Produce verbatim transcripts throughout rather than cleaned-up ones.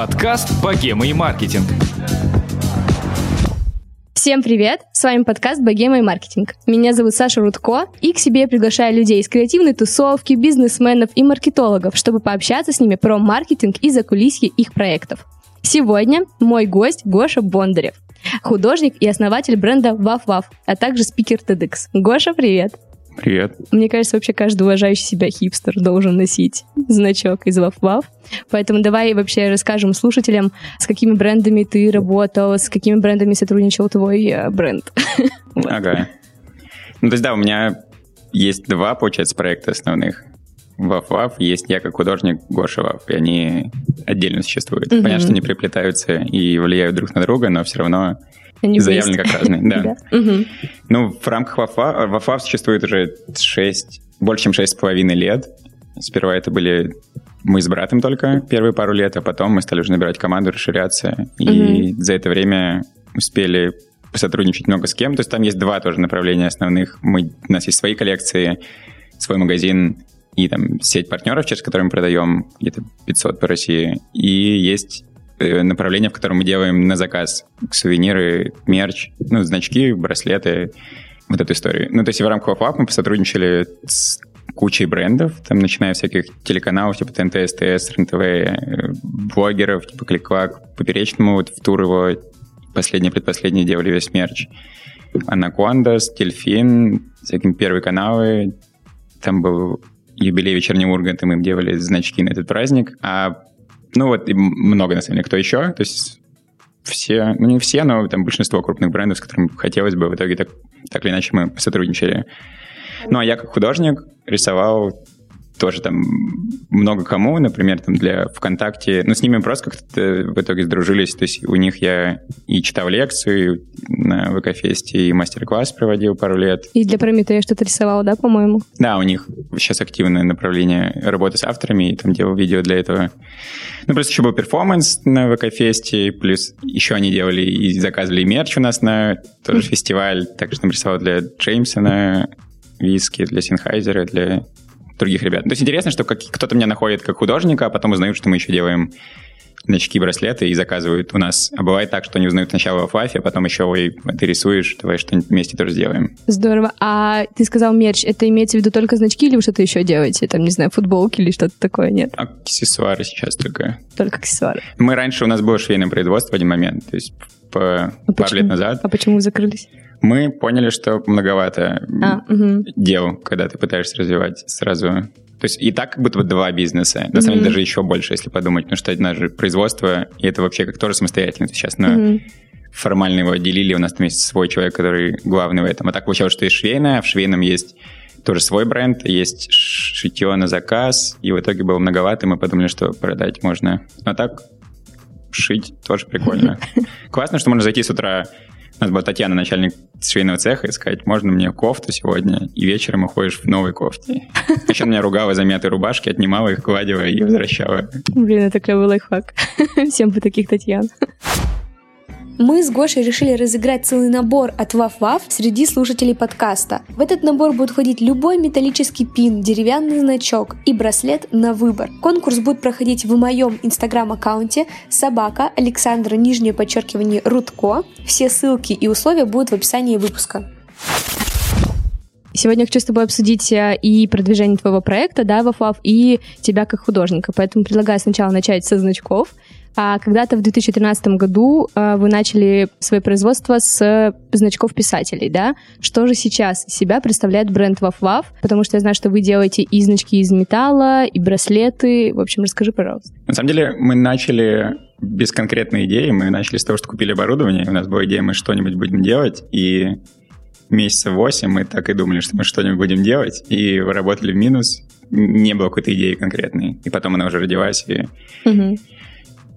Подкаст «Богема и маркетинг». Всем привет! С вами подкаст «Богема и маркетинг». Меня зовут Саша Рудко, и к себе я приглашаю людей из креативной тусовки, бизнесменов и маркетологов, чтобы пообщаться с ними про маркетинг и закулисье их проектов. Сегодня мой гость Гоша Бондарев, художник и основатель бренда Ваф-Ваф, а также спикер TEDx. Гоша, привет! Привет. Мне кажется, вообще каждый уважающий себя хипстер должен носить значок из Ваф-Ваф. Поэтому давай вообще расскажем слушателям, с какими брендами ты работал, с какими брендами сотрудничал твой бренд. Ага. Ну, то есть, да, у меня есть два, получается, проекта основных. Ваф-Ваф, есть я как художник, Гоша Ваф, и они отдельно существуют. Угу. Понятно, что они переплетаются и влияют друг на друга, но все равно... Они заявлены есть. Как разные, да. да. Угу. Ну, в рамках Вафа, Вафа существует уже шесть, больше, чем шесть с половиной лет. Сперва это были мы с братом только первые пару лет, а потом мы стали уже набирать команду, расширяться. И угу. за это время успели сотрудничать много с кем. То есть там есть два тоже направления основных. Мы, у нас есть свои коллекции, свой магазин и там сеть партнеров, через которые мы продаем где-то пятьсот по России. И есть... направление, в котором мы делаем на заказ сувениры, мерч, ну, значки, браслеты, вот эту историю. Ну, то есть в рамках Ваф-Ваф мы посотрудничали с кучей брендов, там, начиная всяких телеканалов, типа ТНТ, СТС, РЕН-ТВ, блогеров, типа Клик-Клак, Поперечному, вот в тур его последний-предпоследний делали весь мерч. Anacondaz, Дельфин, всякие первые каналы, там был юбилей Вечернего Урганта, мы им делали значки на этот праздник, а ну вот, и много, на самом деле, кто еще. То есть все, ну не все, но там большинство крупных брендов, с которыми хотелось бы. В итоге так, так или иначе мы сотрудничали. Ну а я как художник рисовал тоже там много кому. Например, там для ВКонтакте. Ну с ними просто как-то в итоге сдружились. То есть у них я и читал лекцию на ВК-фесте, и мастер-класс проводил пару лет. И для Промета я что-то рисовал, да, по-моему? Да, у них сейчас активное направление работы с авторами, и там делал видео для этого. Ну, просто еще был перформанс на ВК-фесте, плюс еще они делали и заказывали мерч у нас на тоже фестиваль. Также там рисовал для Джеймсона виски, для Синхайзера, для других ребят. То есть интересно, что как, кто-то меня находит как художника, а потом узнают, что мы еще делаем значки, браслеты и заказывают у нас. А бывает так, что они узнают сначала в Вафе, а потом еще, ой, ты рисуешь, давай что-нибудь вместе тоже сделаем. Здорово. А ты сказал мерч, это имеется в виду только значки или вы что-то еще делаете? Там, не знаю, футболки или что-то такое, нет? Аксессуары сейчас только. Только аксессуары. Мы раньше, у нас было швейное производство в один момент, то есть по а пару лет назад. А почему закрылись? Мы поняли, что многовато а, угу. дел, когда ты пытаешься развивать сразу. То есть и так как будто бы два бизнеса. На самом деле даже еще больше, если подумать. Потому что одна же производство, и это вообще как тоже самостоятельно сейчас. Но mm-hmm. формально его отделили, у нас там есть свой человек, который главный в этом. А так получалось, что есть швейное, а в швейном есть тоже свой бренд, есть шитье на заказ. И в итоге было многовато, и мы подумали, что продать можно. А так шить тоже прикольно. Классно, что можно зайти с утра... У нас была Татьяна, начальник швейного цеха, и сказать, можно мне кофту сегодня? И вечером уходишь в новой кофте. Еще меня ругала за мятые рубашки, отнимала их, гладила и возвращала. Блин, это клевый лайфхак. Всем бы таких Татьян. Мы с Гошей решили разыграть целый набор от Ваф-Ваф среди слушателей подкаста. В этот набор будет входить любой металлический пин, деревянный значок и браслет на выбор. Конкурс будет проходить в моем инстаграм-аккаунте собака Александра, нижнее подчеркивание, Рудко. Все ссылки и условия будут в описании выпуска. Сегодня я хочу с тобой обсудить и продвижение твоего проекта, да, Ваф-Ваф, и тебя как художника. Поэтому предлагаю сначала начать со значков. А когда-то в две тысячи тринадцатом году вы начали свое производство с значков писателей, да? Что же сейчас из себя представляет бренд Ваф-Ваф? Потому что я знаю, что вы делаете и значки из металла, и браслеты. В общем, расскажи, пожалуйста. На самом деле мы начали без конкретной идеи. Мы начали с того, что купили оборудование. У нас была идея, мы что-нибудь будем делать. И месяца восемь мы так и думали, что мы что-нибудь будем делать. И работали в минус. Не было какой-то идеи конкретной. И потом она уже родилась. И... Угу.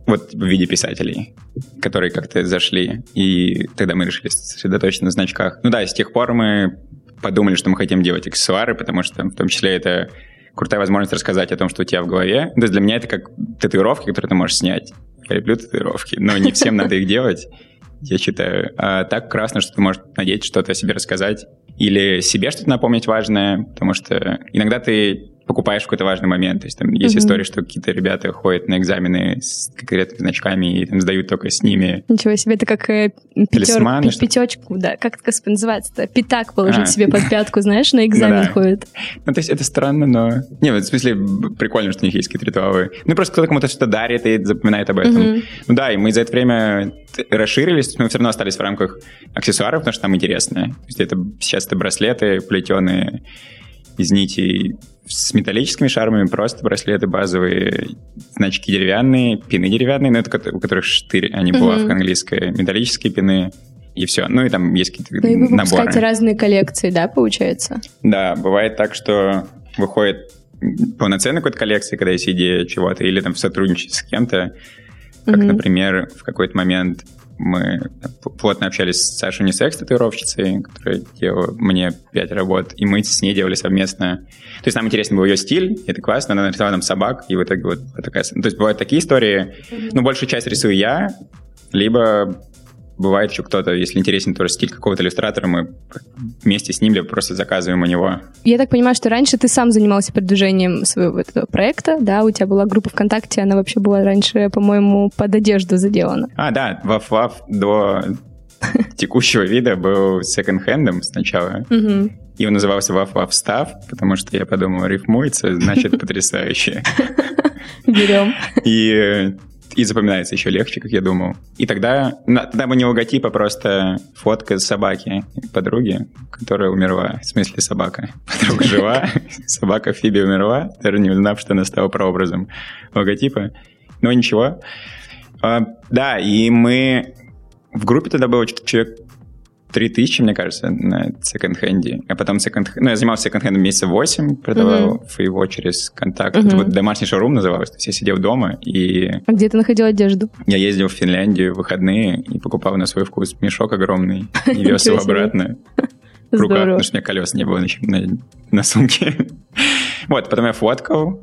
Вот в виде писателей, которые как-то зашли, и тогда мы решили сосредоточиться на значках. Ну да, и с тех пор мы подумали, что мы хотим делать аксессуары, потому что в том числе это крутая возможность рассказать о том, что у тебя в голове. То есть для меня это как татуировки, которые ты можешь снять. Я люблю татуировки, но не всем надо их делать, я считаю. А так классно, что ты можешь надеть что-то о себе рассказать или себе что-то напомнить важное, потому что иногда ты покупаешь в какой-то важный момент. То есть там есть mm-hmm. история, что какие-то ребята ходят на экзамены с конкретными значками и там сдают только с ними. Ничего себе, это как э, пятер, пятёчку, да, как это называется-то? Пятак положить а. себе под пятку, знаешь, на экзамен ну, да. ходят. Ну, то есть это странно, но... Не, вот в смысле прикольно, что у них есть какие-то ритуалы. Ну, просто кто-то кому-то что-то дарит и запоминает об этом. Mm-hmm. Ну да, и мы за это время расширились, мы все равно остались в рамках аксессуаров, потому что там интересно. То есть это, сейчас это браслеты плетеные из нитей с металлическими шармами, просто браслеты базовые, значки деревянные, пины деревянные, но это у которых штырь, а не булавка mm-hmm. английская, металлические пины, и все. Ну и там есть какие-то наборы. Ну и вы выпускаете наборы. разные коллекции, да, получается? Да, бывает так, что выходит полноценная какая-то коллекция, когда есть идея чего-то, или там в сотрудничестве с кем-то, как, mm-hmm. например, в какой-то момент мы плотно общались с Сашей Несек, с татуировщицей, которая делала мне пять работ, и мы с ней делали совместно. То есть нам интересен был ее стиль, это классно, она нарисовала нам собак, и в итоге вот такая... То есть бывают такие истории, mm-hmm. но большую часть рисую я, либо бывает еще кто-то, если интересен тоже стиль какого-то иллюстратора, мы вместе с ним либо просто заказываем у него. Я так понимаю, что раньше ты сам занимался продвижением своего этого проекта, да? У тебя была группа ВКонтакте, она вообще была раньше, по-моему, под одежду заделана. А, да, Ваф-Ваф до текущего вида был секонд-хендом сначала. И он назывался Ваф-Ваф Став, потому что я подумал, рифмуется, значит, потрясающе. Берем. И... И запоминается еще легче, как я думал. И тогда, тогда бы не логотип, а просто фотка собаки подруги, которая умерла. В смысле собака. Подруга жива, собака Фиби умерла, даже не узнав, что она стала прообразом логотипа. Но ничего. Да, и мы... В группе тогда было человек три тысячи, мне кажется, на секонд-хенде. А потом секонд-хенд... Ну, я занимался секонд-хендом месяца восемь, продавал mm-hmm. его через контакт. Mm-hmm. Это вот домашний шоурум называлось. То есть я сидел дома и... А где ты находил одежду? Я ездил в Финляндию в выходные и покупал на свой вкус мешок огромный и вез его обратно. В руках, потому что у меня колес не было на сумке. Вот, потом я фоткал.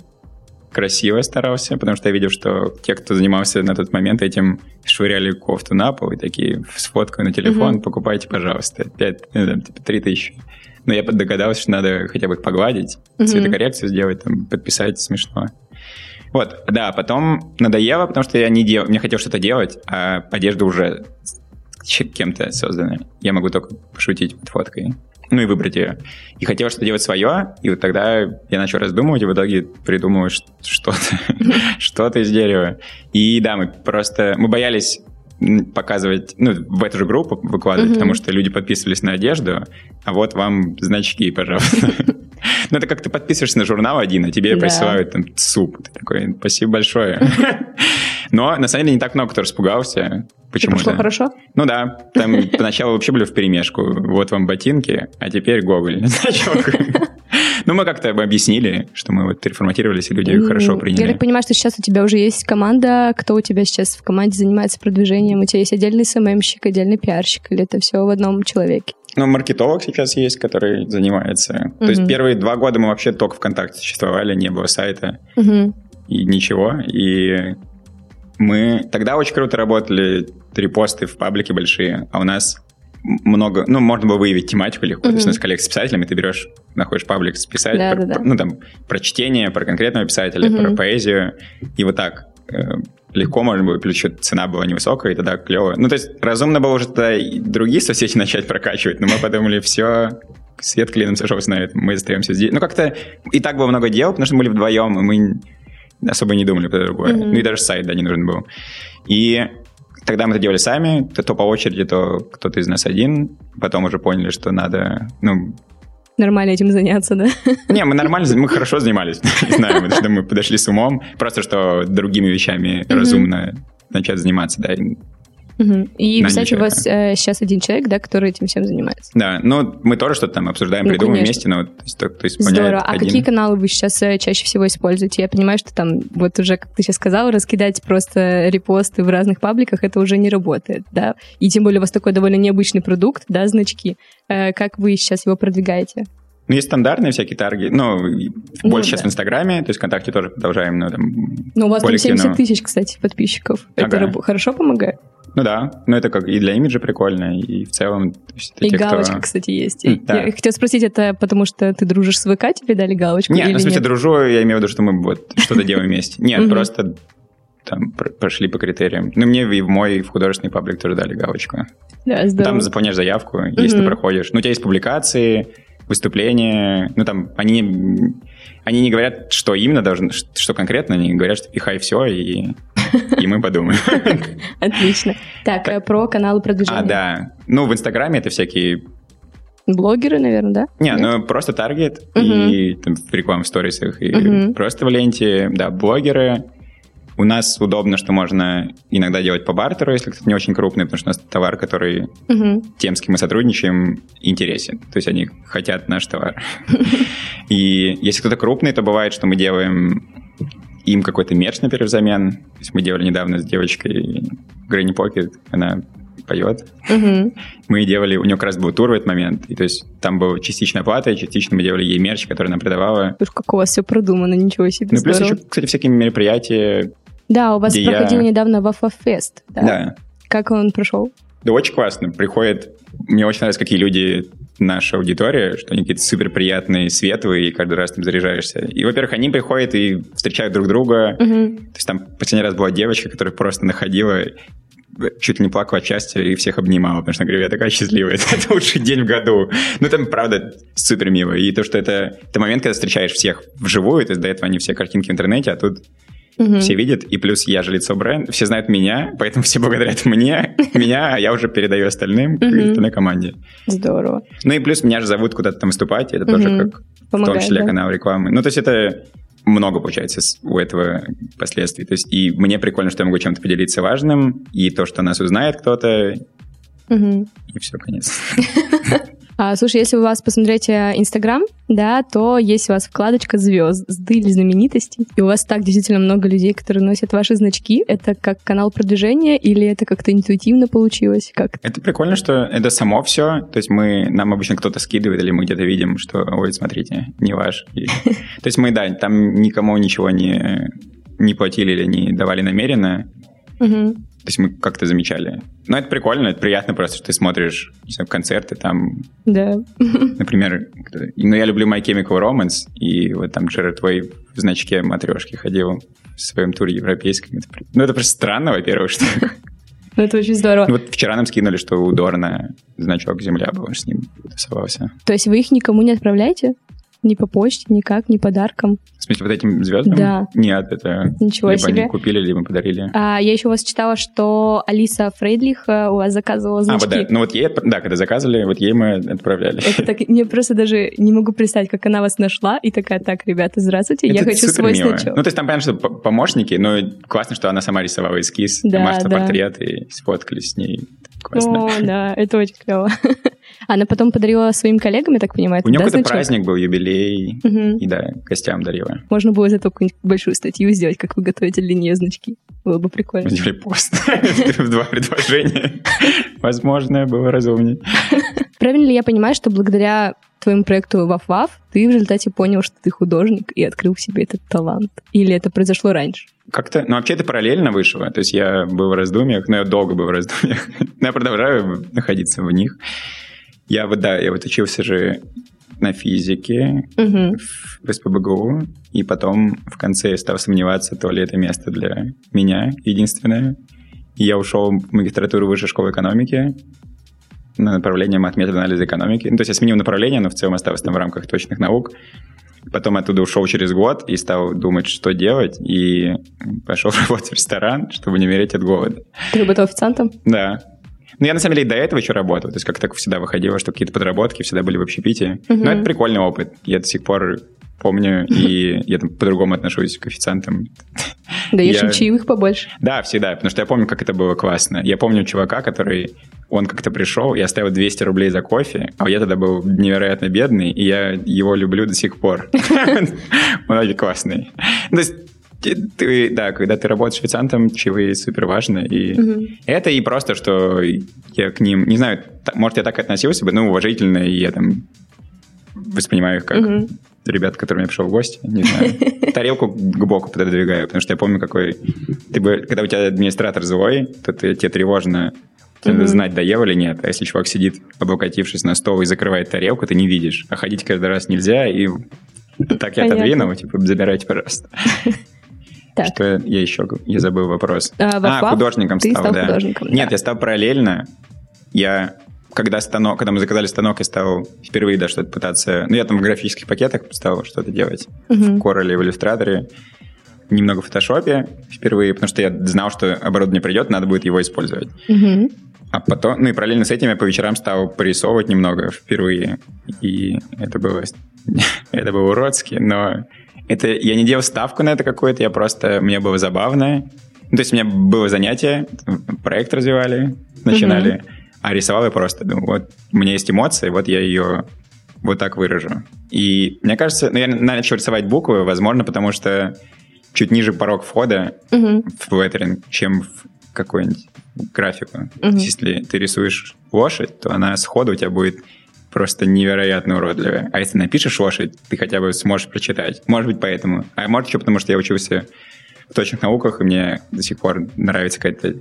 Красиво старался, потому что я видел, что те, кто занимался на тот момент этим, швыряли кофту на пол и такие, сфоткаю на телефон, uh-huh. покупайте, пожалуйста, пять, три тысячи. Но я догадался, что надо хотя бы их погладить, uh-huh. цветокоррекцию сделать, там, подписать, смешно. Вот, да, потом надоело, потому что я не делал, мне хотел что-то делать, а одежда уже кем-то создана. Я могу только пошутить под фоткой. Ну и выбрать ее. И хотел что-то делать свое, и вот тогда я начал раздумывать, и в итоге придумал что-то, что-то из дерева. И да, мы просто... Мы боялись показывать, ну, в эту же группу выкладывать, потому что люди подписывались на одежду, а вот вам значки, пожалуйста. Ну, это как ты подписываешься на журнал один, а тебе присылают там суп. Ты такой, спасибо большое. Но, на самом деле, не так много кто распугался. Почему-то. Пошло хорошо? Ну да. Там поначалу вообще были вперемешку. Вот вам ботинки, а теперь Гоголь. Ну, мы как-то объяснили, что мы вот переформатировались, и люди хорошо приняли. Я так понимаю, что сейчас у тебя уже есть команда. Кто у тебя сейчас в команде занимается продвижением? У тебя есть отдельный эс эм эм-щик, отдельный пиарщик? Или это все в одном человеке? Ну, маркетолог сейчас есть, который занимается. То есть первые два года мы вообще только ВКонтакте существовали, не было сайта и ничего. И... Мы тогда очень круто работали, репосты в паблике большие, а у нас много... Ну, можно было выявить тематику легко. Mm-hmm. То есть у нас коллекция с писателями, ты берешь, находишь паблик с писателем, да, да, да. ну, там, про чтение, про конкретного писателя, mm-hmm. про поэзию. И вот так э, легко можно было, плюс еще цена была невысокая, и тогда клево. Ну, то есть разумно было уже тогда и другие соцсети начать прокачивать, но мы подумали, все... Свет клином сошелся на этом, мы остаемся здесь. Ну, как-то и так было много дел, потому что мы были вдвоем, и мы... Особо не думали про другое. Mm-hmm. Ну и даже сайт, да, не нужен был. И тогда мы это делали сами. То, то по очереди, то кто-то из нас один. Потом уже поняли, что надо... Ну, нормально этим заняться, да? Не, мы нормально, мы хорошо занимались. Не знаю, потому что мы подошли с умом. Просто что другими вещами разумно начать заниматься, да. И, кстати, у вас сейчас один человек, да, который этим всем занимается. Да, ну мы тоже что-то там обсуждаем, придумываем вместе, но кто исполняет. Здорово. А какие каналы вы сейчас чаще всего используете? Я понимаю, что там вот уже, как ты сейчас сказал, раскидать просто репосты в разных пабликах, это уже не работает, да? И тем более у вас такой довольно необычный продукт, да, значки. Как вы сейчас его продвигаете? Ну, есть стандартные всякие тарги, ну, больше ну, сейчас да. в Инстаграме, то есть ВКонтакте тоже продолжаем, но там... Ну, у вас там семьдесят тысяч, кстати, подписчиков. Ага. Это хорошо помогает? Ну да, но это как и для имиджа прикольно, и в целом... И те, галочка, кто... кстати, есть. Да. Я хотела спросить, это потому что ты дружишь с ВК, тебе дали галочку? Нет, ну, в смысле, нет? Дружу, я имею в виду, что мы вот что-то делаем вместе. Нет, просто там пошли по критериям. Ну, мне и в мой художественный паблик тоже дали галочку. Да, здорово. Там заполняешь заявку, если ты проходишь. Ну, у тебя есть публикации, выступления, ну, там, они... Они не говорят, что именно должно, что конкретно, они говорят, что пихай все, и, и мы подумаем. Отлично. Так, про каналы продвижения. А, да. Ну, в Инстаграме это всякие... Блогеры, наверное, да? Не, Нет? ну, просто таргет, угу. и там, реклама в сторисах, и угу. просто в ленте, да, блогеры. У нас удобно, что можно иногда делать по бартеру, если кто-то не очень крупный, потому что у нас товар, который uh-huh. тем, с кем мы сотрудничаем, интересен. То есть они хотят наш товар. И если кто-то крупный, то бывает, что мы делаем им какой-то мерч, например, взамен. То есть мы делали недавно с девочкой Granny Pocket, она поет. Uh-huh. Мы делали, у нее как раз был тур в этот момент, и то есть там была частичная оплата, и частично мы делали ей мерч, который она продавала. Уж как у вас все продумано, ничего себе. Ну, плюс здорово. Еще, кстати, всякие мероприятия. Да, у вас Где проходил я... недавно Waffle Fest, да? Да. Как он прошел? Да очень классно. Приходят... Мне очень нравятся, какие люди наша аудитория, что они какие-то суперприятные, светлые, и каждый раз там заряжаешься. И, во-первых, они приходят и встречают друг друга. Uh-huh. То есть там последний раз была девочка, которая просто находила... чуть ли не плакала от счастья и всех обнимала, потому что, говорю, я такая счастливая, это лучший день в году. Ну, там, правда, супер мило. И то, что это, это момент, когда встречаешь всех вживую, то есть до этого они все картинки в интернете, а тут угу. все видят, и плюс я же лицо бренда, все знают меня, поэтому все благодарят мне, меня, а я уже передаю остальным, остальной команде. Здорово. Ну и плюс меня же зовут куда-то там выступать, это тоже как, в том числе, канал рекламы. Ну, то есть это... Много, получается, у этого последствий. То есть и мне прикольно, что я могу чем-то поделиться важным, и то, что нас узнает кто-то, угу. и все, конец. Слушай, если у вас посмотреть Инстаграм, да, то есть у вас вкладочка звезды или знаменитостей, и у вас так действительно много людей, которые носят ваши значки. Это как канал продвижения или это как-то интуитивно получилось? Как? Это прикольно, что это само все. То есть мы, нам обычно кто-то скидывает или мы где-то видим, что, ой, смотрите, не ваш. То есть мы, да, там никому ничего не платили или не давали намеренно. То есть мы как-то замечали. Но это прикольно, это приятно просто, что ты смотришь концерты там. Да. Например, ну я люблю My Chemical Romance, и вот там Джерард Уэй в значке матрешки ходил в своем туре европейском. Ну это просто странно, во-первых, что... Ну, это очень здорово. Вот вчера нам скинули, что у Дорна значок «Земля» был, он с ним тусовался. То есть вы их никому не отправляете? Ни по почте, никак, ни подарком. В смысле, вот этим звездам? Да. Нет, это Ничего либо себе. Они купили, либо подарили. А, я еще у вас читала, что Алиса Фрейдлих у вас заказывала значки. А, вот, да. Ну вот ей, да, когда заказывали, вот ей мы отправляли. Это так, я просто даже не могу представить, как она вас нашла и такая, так, ребята, здравствуйте, это я хочу свой мило. Значок. Ну, то есть там понятно, что помощники, но классно, что она сама рисовала эскиз, да, Маша да. портрет и сфоткались с ней. Классно. О, да, это очень клево. Она потом подарила своим коллегам, я так понимаю, у нее да, какой-то значок? Праздник был, юбилей, угу. и да, гостям дарила. Можно было из этого какую-нибудь большую статью сделать, как вы готовите для нее значки. Было бы прикольно. Мы сделали пост в два предложения. Возможно, было разумнее. Правильно ли я понимаю, что благодаря твоему проекту Ваф-Ваф ты в результате понял, что ты художник и открыл в себе этот талант? Или это произошло раньше? Как-то, ну, вообще это параллельно вышло. То есть я был в раздумьях, но я долго был в раздумьях. Но я продолжаю находиться в них. Я вот, да, я вот учился же на физике uh-huh. в эс пэ бэ гэ у, и потом в конце я стал сомневаться, то ли это место для меня единственное. И я ушел в магистратуру Высшей школы экономики на направление мат-метаанализа экономики. Ну, то есть я сменил направление, но в целом остался там в рамках точных наук. Потом оттуда ушел через год и стал думать, что делать, и пошел работать в ресторан, чтобы не умереть от голода. Ты работал официантом? Да. Ну, я, на самом деле, и до этого еще работал. То есть, как-то всегда выходило, что какие-то подработки всегда были в общепите. Uh-huh. Но это прикольный опыт. Я до сих пор помню, и я там по-другому отношусь к официантам. Даешь им чаевых побольше. Да, всегда, потому что я помню, как это было классно. Я помню чувака, который... Он как-то пришел и оставил двести рублей за кофе, а я тогда был невероятно бедный, и я его люблю до сих пор. Он очень классный. То есть... Ты, да, когда ты работаешь официантом, чаевые супер важно. И угу. это и просто, что я к ним, не знаю, может, я так относился бы, но уважительно, и я там воспринимаю их как угу. ребят, которые мне пришел в гости, не знаю, тарелку к боку пододвигаю, потому что я помню, какой... Ты бы, когда у тебя администратор злой, то ты, тебе тревожно mm-hmm. знать, доел или нет. А если чувак сидит, облокотившись на стол и закрывает тарелку, ты не видишь. А ходить каждый раз нельзя, и так я отодвинул, типа, забирайте, пожалуйста. Так. Что я еще... Я забыл вопрос. А, Ваф-Ваф, а художником стал, стал да. Художником, нет, да. Я стал параллельно. Я... Когда, станок, когда мы заказали станок, я стал впервые да, что-то пытаться... Ну, я там в графических пакетах стал что-то делать. Uh-huh. В Кореле, в иллюстраторе. Немного в фотошопе впервые, потому что я знал, что оборудование придет, надо будет его использовать. Uh-huh. А потом... Ну, и параллельно с этим я по вечерам стал порисовывать немного впервые. И это было... это было уродски, но... Это... Я не делал ставку на это какую-то, я просто... Мне было забавно. Ну, то есть у меня было занятие, проект развивали, начинали... Uh-huh. А рисовал я просто, думаю, вот у меня есть эмоции, вот я ее вот так выражу. И мне кажется, ну, я начал рисовать буквы, возможно, потому что чуть ниже порог входа uh-huh. в леттеринг, чем в какую-нибудь графику. Uh-huh. Если ты рисуешь лошадь, то она сходу у тебя будет просто невероятно уродливая. А если напишешь лошадь, ты хотя бы сможешь прочитать. Может быть, поэтому. А может еще потому, что я учился в точных науках, и мне до сих пор нравится какая-то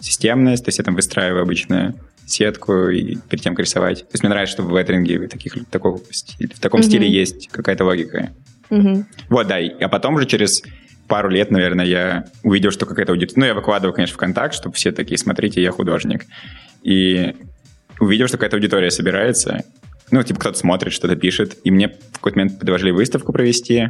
системность, то есть я там выстраиваю обычно... сетку и перед тем, как рисовать. То есть мне нравится, что в леттеринге в, таких, в, таком, в таком uh-huh. стиле есть какая-то логика. Uh-huh. Вот, да. А потом уже через пару лет, наверное, я увидел, что какая-то аудитория... Ну, я выкладывал, конечно, ВКонтакте, чтобы все такие, смотрите, я художник. И увидел, что какая-то аудитория собирается. Ну, типа, кто-то смотрит, что-то пишет. И мне в какой-то момент предложили выставку провести.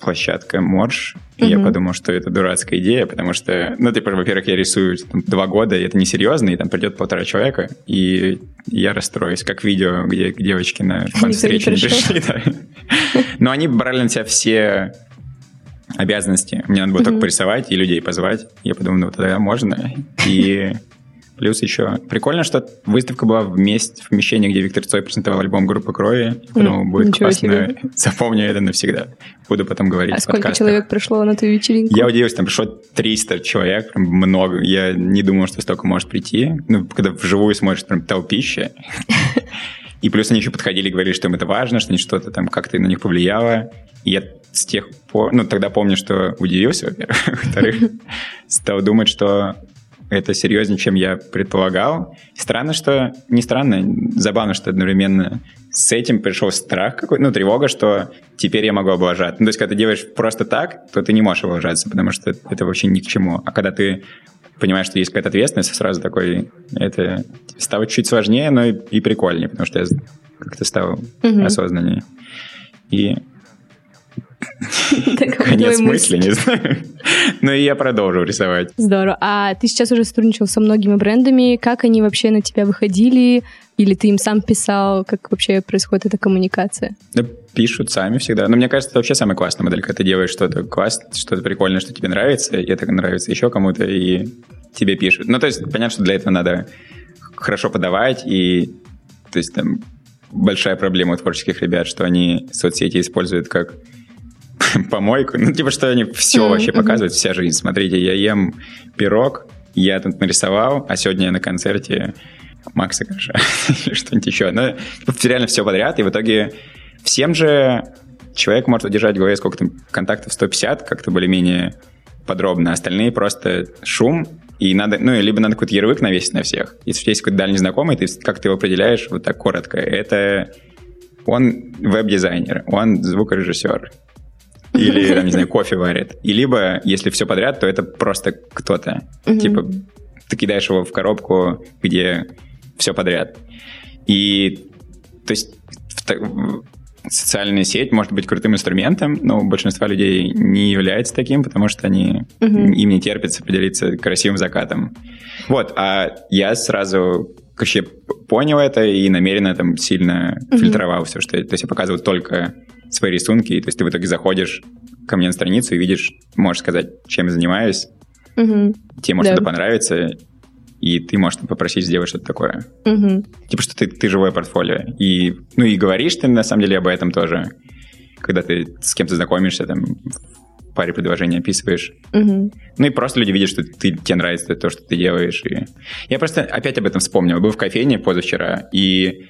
Площадка Морж. И uh-huh. я подумал, что это дурацкая идея, потому что, ну, типа, во-первых, я рисую там, два года, и это несерьезно, и там придет полтора человека, и я расстроюсь, как видео, где девочки на фан-встрече не пришли. Но они брали на себя все обязанности. Мне надо было только порисовать и людей позвать. Я подумал, ну, тогда можно. И плюс еще прикольно, что выставка была в месте, в помещении, где Виктор Цой презентовал альбом «Группа крови». Думаю, mm, будет классно. Запомню это навсегда. Буду потом говорить. А сколько человек пришло на твою вечеринку? Я удивился, там пришло триста человек, прям много. Я не думал, что столько может прийти. Ну, когда вживую смотришь, прям толпище. И плюс они еще подходили и говорили, что им это важно, что что-то там как-то на них повлияло. И я с тех пор... Ну, тогда помню, что удивился, во-первых. Во-вторых, стал думать, что... Это серьезнее, чем я предполагал. Странно, что... Не странно, забавно, что одновременно с этим пришел страх какой-то, ну, тревога, что теперь я могу облажаться. Ну, то есть, когда ты делаешь просто так, то ты не можешь облажаться, потому что это вообще ни к чему. А когда ты понимаешь, что есть какая-то ответственность, сразу такой... Это стало чуть сложнее, но и, и прикольнее, потому что я как-то стал mm-hmm. осознаннее. И... Конец мысли, не знаю. Но и я продолжу рисовать. Здорово. А ты сейчас уже сотрудничал со многими брендами. Как они вообще на тебя выходили? Или ты им сам писал? Как вообще происходит эта коммуникация? Да пишут сами всегда. Но мне кажется, это вообще самая классная модель, когда ты делаешь что-то классное, что-то прикольное, что тебе нравится, и это нравится еще кому-то, и тебе пишут. Ну, то есть, понятно, что для этого надо хорошо подавать, и то есть там большая проблема у творческих ребят, что они соцсети используют как помойку. Ну, типа, что они все mm-hmm. вообще показывают, mm-hmm. вся жизнь. Смотрите, я ем пирог, я тут нарисовал, а сегодня я на концерте Макса Коржа или что-нибудь еще. Ну, реально все подряд, и в итоге всем же человек может удержать в голове сколько там контактов, сто пятьдесят, как-то более-менее подробно. Остальные просто шум, и надо, ну, либо надо какой-то ярлык навесить на всех. Если есть какой-то дальний знакомый, ты как ты его определяешь вот так коротко. Это он веб-дизайнер, он звукорежиссер. Или, там, не знаю, кофе варит. И либо, если все подряд, то это просто кто-то. Mm-hmm. Типа, ты кидаешь его в коробку, где все подряд. И, то есть, в, в, социальная сеть может быть крутым инструментом, но большинство людей не является таким, потому что они, mm-hmm. им не терпится поделиться красивым закатом. Вот, а я сразу... вообще понял это и намеренно там сильно mm-hmm. фильтровал все, что я, то есть я показывал только свои рисунки, и, то есть ты в итоге заходишь ко мне на страницу и видишь, можешь сказать, чем я занимаюсь, mm-hmm. тебе может yeah. это понравится, и ты можешь попросить сделать что-то такое. Mm-hmm. Типа, что ты, ты живое портфолио. И, ну и говоришь ты на самом деле об этом тоже, когда ты с кем-то знакомишься, там в паре предложений описываешь. Mm-hmm. Ну и просто люди видят, что ты, тебе нравится то, что ты делаешь. И... Я просто опять об этом вспомнил. Был в кофейне позавчера, и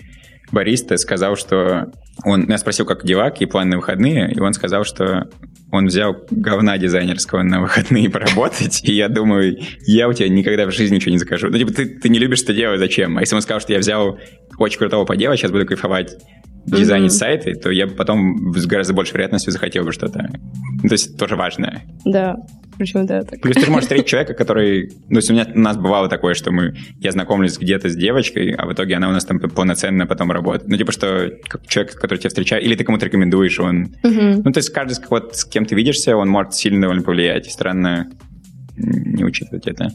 бариста сказал, что... Он я спросил, как девак и план на выходные, и он сказал, что он взял говна дизайнерского на выходные поработать, и я думаю, я у тебя никогда в жизни ничего не закажу. Ну, типа, ты, ты не любишь это делать, зачем? А если он сказал, что я взял очень крутого подела, сейчас буду кайфовать, дизайнить mm-hmm. сайты, то я потом с гораздо большей вероятностью захотел бы что-то. Ну, то есть это тоже важно. Да, причем да. Так. Плюс ты можешь встретить человека, который... Ну, то есть у, меня, у нас бывало такое, что мы... Я знакомлюсь где-то с девочкой, а в итоге она у нас там полноценно потом работает. Ну, типа, что человек, который тебя встречает, или ты кому-то рекомендуешь, он... Mm-hmm. Ну, то есть каждый, вот, с кем ты видишься, он может сильно довольно повлиять. И странно не учитывать это.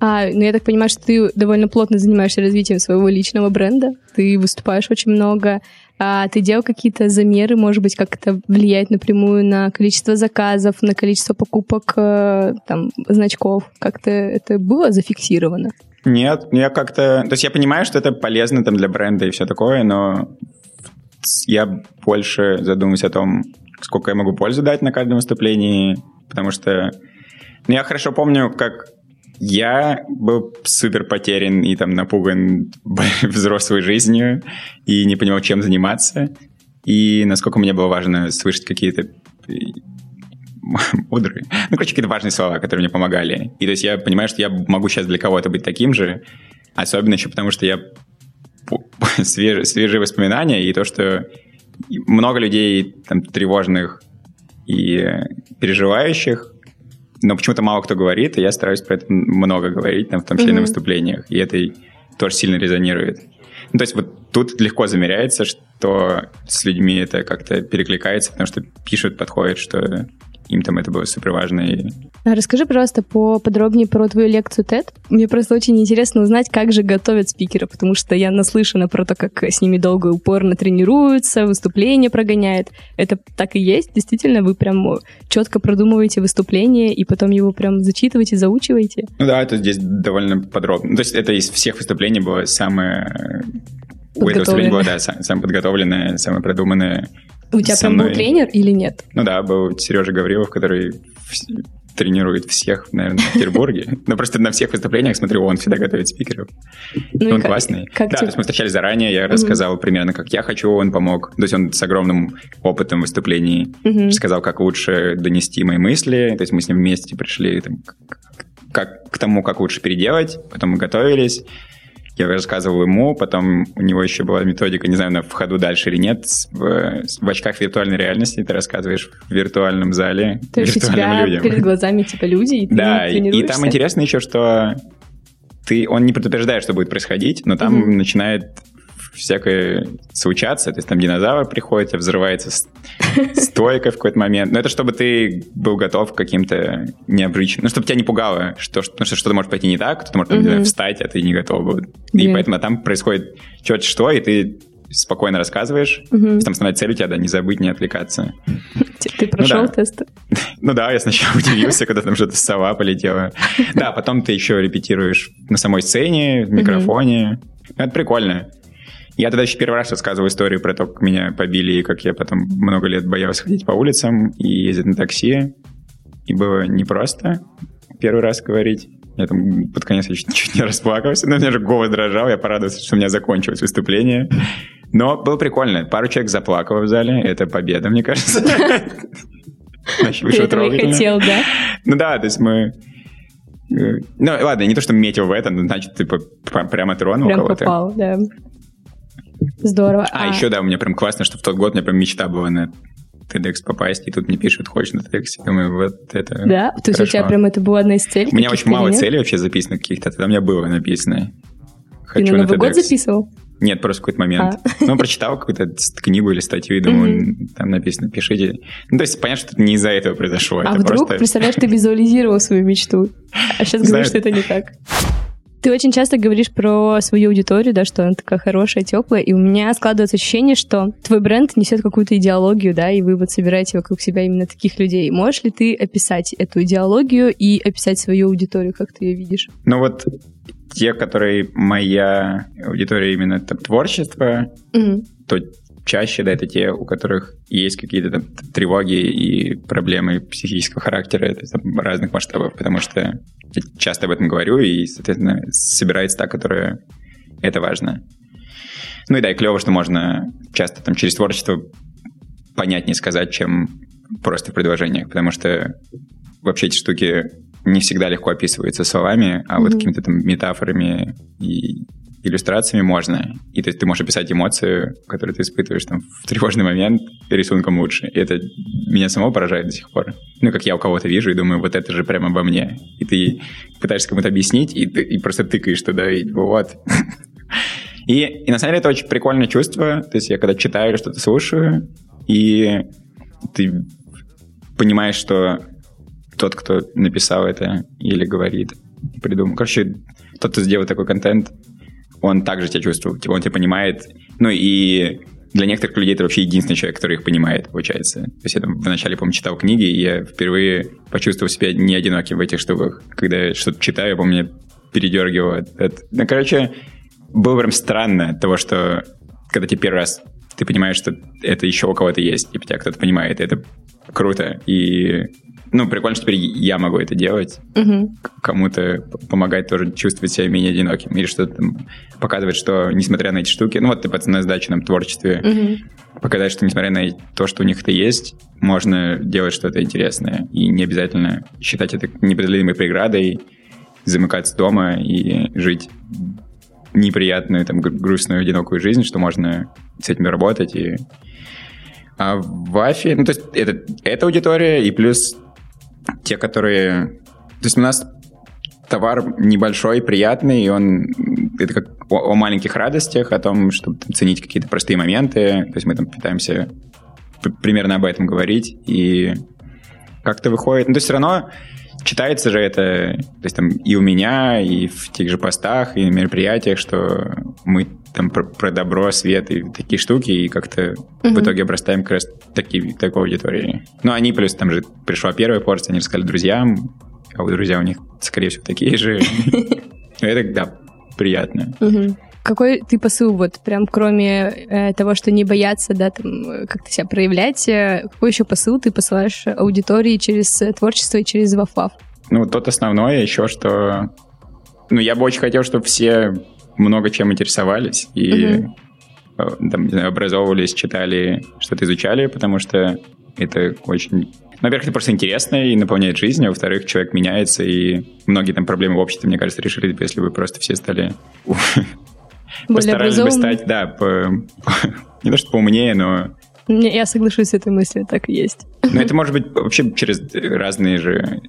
А, ну я так понимаю, что ты довольно плотно занимаешься развитием своего личного бренда, ты выступаешь очень много, а ты делал какие-то замеры, может быть, как это влияет напрямую на количество заказов, на количество покупок, там, значков, как-то это было зафиксировано? Нет, я как-то, то есть я понимаю, что это полезно там для бренда и все такое, но я больше задумываюсь о том, сколько я могу пользу дать на каждом выступлении, потому что, ну, я хорошо помню, как я был супер потерян и там напуган взрослой жизнью и не понимал, чем заниматься. И насколько мне было важно слышать какие-то мудрые, ну, короче, какие-то важные слова, которые мне помогали. И то есть я понимаю, что я могу сейчас для кого-то быть таким же, особенно еще потому, что я свежие, свежие воспоминания и то, что много людей там тревожных и переживающих, но почему-то мало кто говорит, и я стараюсь про это много говорить, там, в том числе mm-hmm. на выступлениях, и это тоже сильно резонирует. Ну, то есть вот тут легко замеряется, что с людьми это как-то перекликается, потому что пишут, подходят, что им там это было супер важно. И... Расскажи, пожалуйста, поподробнее про твою лекцию тед. Мне просто очень интересно узнать, как же готовят спикера, потому что я наслышана про то, как с ними долго и упорно тренируются, выступления прогоняют. Это так и есть? Действительно, вы прям четко продумываете выступление и потом его прям зачитываете, заучиваете? Ну да, это здесь довольно подробно. То есть это из всех выступлений было самое... У этого выступления было, да, самое подготовленное, самое продуманное. У тебя прям был тренер или нет? Ну да, был Сережа Гаврилов, который в... тренирует всех, наверное, в Петербурге. Но просто на всех выступлениях, смотрю, он всегда готовит спикеров. Он классный. Да, то есть мы встречались заранее, я рассказал примерно, как я хочу, он помог. То есть он с огромным опытом выступлений сказал, как лучше донести мои мысли. То есть мы с ним вместе пришли к тому, как лучше переделать. Потом мы готовились. Я рассказывал ему, потом у него еще была методика, не знаю, она в ходу дальше или нет, в, в очках виртуальной реальности ты рассказываешь в виртуальном зале виртуальным людям. То есть у тебя людям. Перед глазами типа люди, и ты да, тренируешься? Да, и там интересно еще, что ты, он не предупреждает, что будет происходить, но там mm-hmm. начинает всякое случаться, то есть там динозавр приходит, взрывается стойка в какой-то момент, но это чтобы ты был готов к каким-то необычным, ну, чтобы тебя не пугало, что что-то может пойти не так, кто-то может встать, а ты не готов был, и поэтому там происходит что-то что, и ты спокойно рассказываешь, там основная цель у тебя, да, не забыть, не отвлекаться. Ты прошел тесты? Ну да, я сначала удивился, когда там что-то сова полетела. Да, потом ты еще репетируешь на самой сцене, в микрофоне. Это прикольно. Я тогда еще первый раз рассказывал историю про то, как меня побили, и как я потом много лет боялся ходить по улицам и ездить на такси. И было непросто первый раз говорить. Я там под конец я чуть, чуть не расплакался, но у меня же голос дрожал, я порадовался, что у меня закончилось выступление. Но было прикольно. Пару человек заплакало в зале, это победа, мне кажется. Ты этого и хотел, да? Ну да, то есть мы... Ну ладно, не то, что метил в это, но значит, ты прямо тронул кого-то. Прям попал, да. Здорово. А, а еще, да, у меня прям классно, что в тот год у меня прям мечта была на TEDx попасть, и тут мне пишут, хочешь на TEDx, я думаю, вот это да? Хорошо. То есть у тебя прям это была одна из целей? У меня очень мало нет? целей вообще записано каких-то, тогда у меня было написано. Хочу ты на Новый на год записывал? Нет, просто какой-то момент. А. Ну, прочитал какую-то книгу или статью и думаю, там написано, пишите. Ну, то есть понятно, что это не из-за этого произошло. А это вдруг, просто... представляешь, ты визуализировал свою мечту, а сейчас говоришь, что это не так. Ты очень часто говоришь про свою аудиторию, да, что она такая хорошая, теплая, и у меня складывается ощущение, что твой бренд несет какую-то идеологию, да, и вы вот собираете вокруг себя именно таких людей. Можешь ли ты описать эту идеологию и описать свою аудиторию, как ты ее видишь? Ну вот те, которые моя аудитория именно там, творчество, mm-hmm. то чаще, да, это те, у которых есть какие-то там тревоги и проблемы психического характера, это, там, разных масштабов, потому что я часто об этом говорю, и, соответственно, собирается та, которая это важно. Ну и да, и клево, что можно часто там через творчество понятнее сказать, чем просто в предложениях, потому что вообще эти штуки не всегда легко описываются словами, а mm-hmm. вот какими-то там метафорами и иллюстрациями можно. И то есть ты можешь описать эмоцию, которую ты испытываешь там в тревожный момент, рисунком лучше. И это меня самого поражает до сих пор. Ну, как я у кого-то вижу и думаю, вот это же прямо обо мне. И ты пытаешься кому-то объяснить, и, ты, и просто тыкаешь туда, и вот. И, и на самом деле это очень прикольное чувство. То есть я когда читаю или что-то слушаю, и ты понимаешь, что тот, кто написал это или говорит, придумал. Короче, тот, кто сделал такой контент, он также тебя чувствует, типа он тебя понимает. Ну и для некоторых людей это вообще единственный человек, который их понимает, получается. То есть я там вначале, по-моему, читал книги, и я впервые почувствовал себя не одиноким в этих штуках. Когда я что-то читаю, я, по-моему, меня передергивало. Ну, короче, было прям странно от того, что когда тебе первый раз ты понимаешь, что это еще у кого-то есть, типа тебя кто-то понимает, и это круто. И, ну, прикольно, что теперь я могу это делать. Mm-hmm. Кому-то помогать тоже чувствовать себя менее одиноким. Или что-то там показывать, что, несмотря на эти штуки, ну, вот ты, пацаны, с дачи, там, в творчестве, mm-hmm. показать, что, несмотря на то, что у них это есть, можно делать что-то интересное. И не обязательно считать это непреодолимой преградой, замыкаться дома и жить неприятную, там, грустную, одинокую жизнь, что можно с этим работать. И... А в Вафе, ну, то есть это, это аудитория, и плюс те, которые... То есть у нас товар небольшой, приятный, и он... Это как о, о маленьких радостях, о том, чтобы там, ценить какие-то простые моменты. То есть мы там пытаемся примерно об этом говорить, и как-то выходит... Ну, то есть все равно... Читается же это, то есть там и у меня, и в тех же постах, и на мероприятиях, что мы там про, про добро, свет и такие штуки, и как-то mm-hmm. в итоге обрастаем как раз такие, такой аудиторией. Ну, они плюс, там же пришла первая порция, они рассказали друзьям, а у друзья у них, скорее всего, такие же. Это, да, приятно. Какой ты посыл, вот прям кроме э, того, что не бояться, да, там, как-то себя проявлять, э, какой еще посыл ты посылаешь аудитории через творчество и через Ваф-Ваф? Ну, тот основной еще, что... Ну, я бы очень хотел, чтобы все много чем интересовались и угу. там, не знаю, образовывались, читали, что-то изучали, потому что это очень... Во-первых, это просто интересно и наполняет жизнь, а во-вторых, человек меняется, и многие там проблемы в обществе, мне кажется, решили, если бы просто все стали... Постарались бы стать, да, по, по, не то что поумнее, но... Я соглашусь с этой мыслью, так и есть. Но это может быть вообще через разные же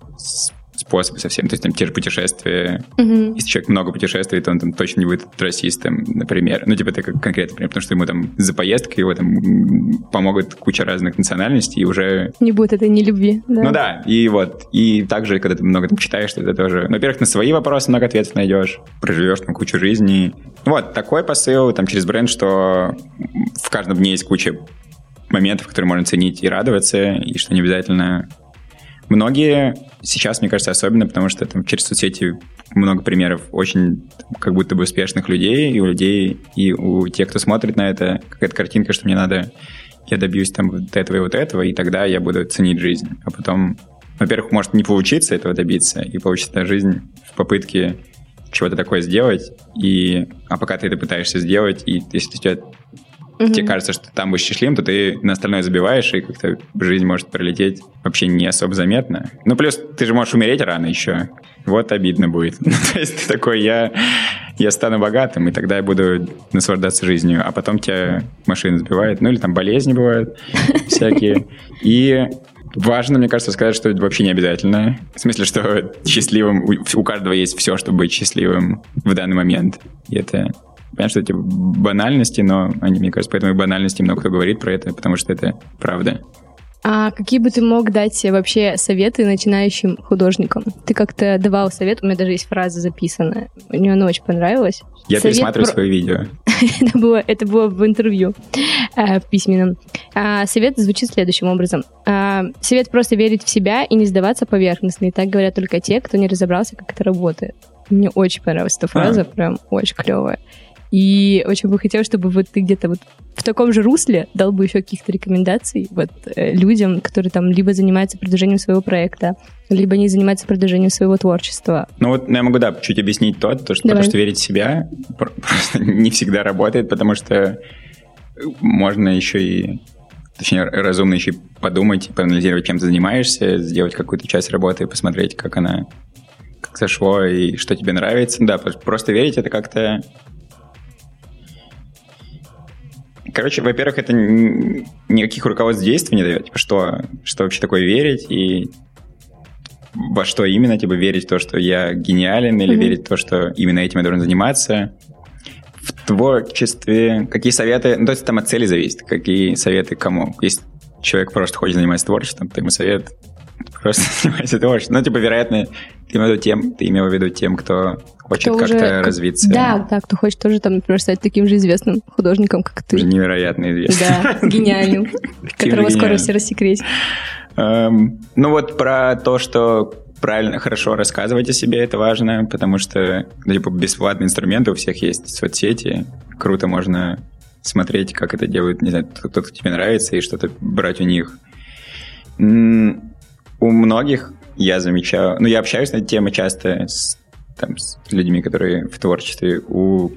способы совсем, то есть там те же путешествия. Угу. Если человек много путешествует, он там точно не будет расистом, например. Ну, типа, это как конкретный пример, потому что ему там за поездкой его там помогут куча разных национальностей, и уже... Не будет этой нелюбви, да? Ну да, и вот. И также, когда ты много там читаешь, ты это тоже... Ну, во-первых, на свои вопросы много ответов найдешь, проживешь там кучу жизней. Вот, такой посыл там через бренд, что в каждом дне есть куча моментов, которые можно ценить и радоваться, и что не обязательно... Многие сейчас, мне кажется, особенно, потому что там, через соцсети много примеров очень как будто бы успешных людей, и у людей, и у тех, кто смотрит на это, какая-то картинка, что мне надо, я добьюсь там вот этого и вот этого, и тогда я буду ценить жизнь. А потом, во-первых, может не получиться этого добиться, и получится жизнь в попытке чего-то такое сделать, и, а пока ты это пытаешься сделать, и если у тебя... Mm-hmm. Тебе кажется, что там будешь счастливым, то ты на остальное забиваешь, и как-то жизнь может пролететь вообще не особо заметно. Ну, плюс ты же можешь умереть рано еще. Вот обидно будет. То есть ты такой, я, я стану богатым, и тогда я буду наслаждаться жизнью. А потом тебя машина сбивает. Ну, или там болезни бывают всякие. И важно, мне кажется, сказать, что это вообще не обязательно. В смысле, что счастливым... У каждого есть все, чтобы быть счастливым в данный момент. И это... Понятно, что эти банальности, но они, мне кажется, поэтому и банальности много кто говорит про это, потому что это правда. А какие бы ты мог дать вообще советы начинающим художникам? Ты как-то давал совет, у меня даже есть фраза записанная, мне она очень понравилась. Я совет пересматриваю про... свое видео. это, было, это было в интервью, э, в письменном. А, совет звучит следующим образом. А, совет просто верить в себя и не сдаваться поверхностно. И так говорят только те, кто не разобрался, как это работает. Мне очень понравилась эта фраза, а. прям очень клевая. И очень бы хотелось, чтобы вот ты где-то вот в таком же русле дал бы еще каких-то рекомендаций вот людям, которые там либо занимаются продвижением своего проекта, либо не занимаются продвижением своего творчества. Ну вот я могу, да, чуть объяснить то, то что, потому что верить в себя просто не всегда работает, потому что можно еще и, точнее, разумно еще и подумать, проанализировать, чем ты занимаешься, сделать какую-то часть работы, посмотреть, как она, как сошло и что тебе нравится. Да, просто верить — это как-то... Короче, во-первых, это никаких руководств действий не дает, типа, что, что вообще такое верить и во что именно, типа, верить в то, что я гениален, или mm-hmm. верить в то, что именно этим я должен заниматься. В творчестве какие советы, ну, то есть там от цели зависит, какие советы кому. Если человек просто хочет заниматься творчеством, то ему совет просто занимайся творчеством. Ну, типа, вероятно, ты имел в виду тем, ты имел в виду тем, кто хочет кто как-то уже, развиться. Да, да, кто хочет тоже, там, например, стать таким же известным художником, как ты. Невероятно известным. Да, гениальным, которого скоро все рассекретят. Ну, вот про то, что правильно, хорошо рассказывать о себе, это важно, потому что, типа, бесплатные инструменты у всех есть, соцсети. Круто можно смотреть, как это делают, не знаю, кто-то тебе нравится, и что-то брать у них. У многих я замечаю... Ну, я общаюсь на эти темы часто с, там, с людьми, которые в творчестве. У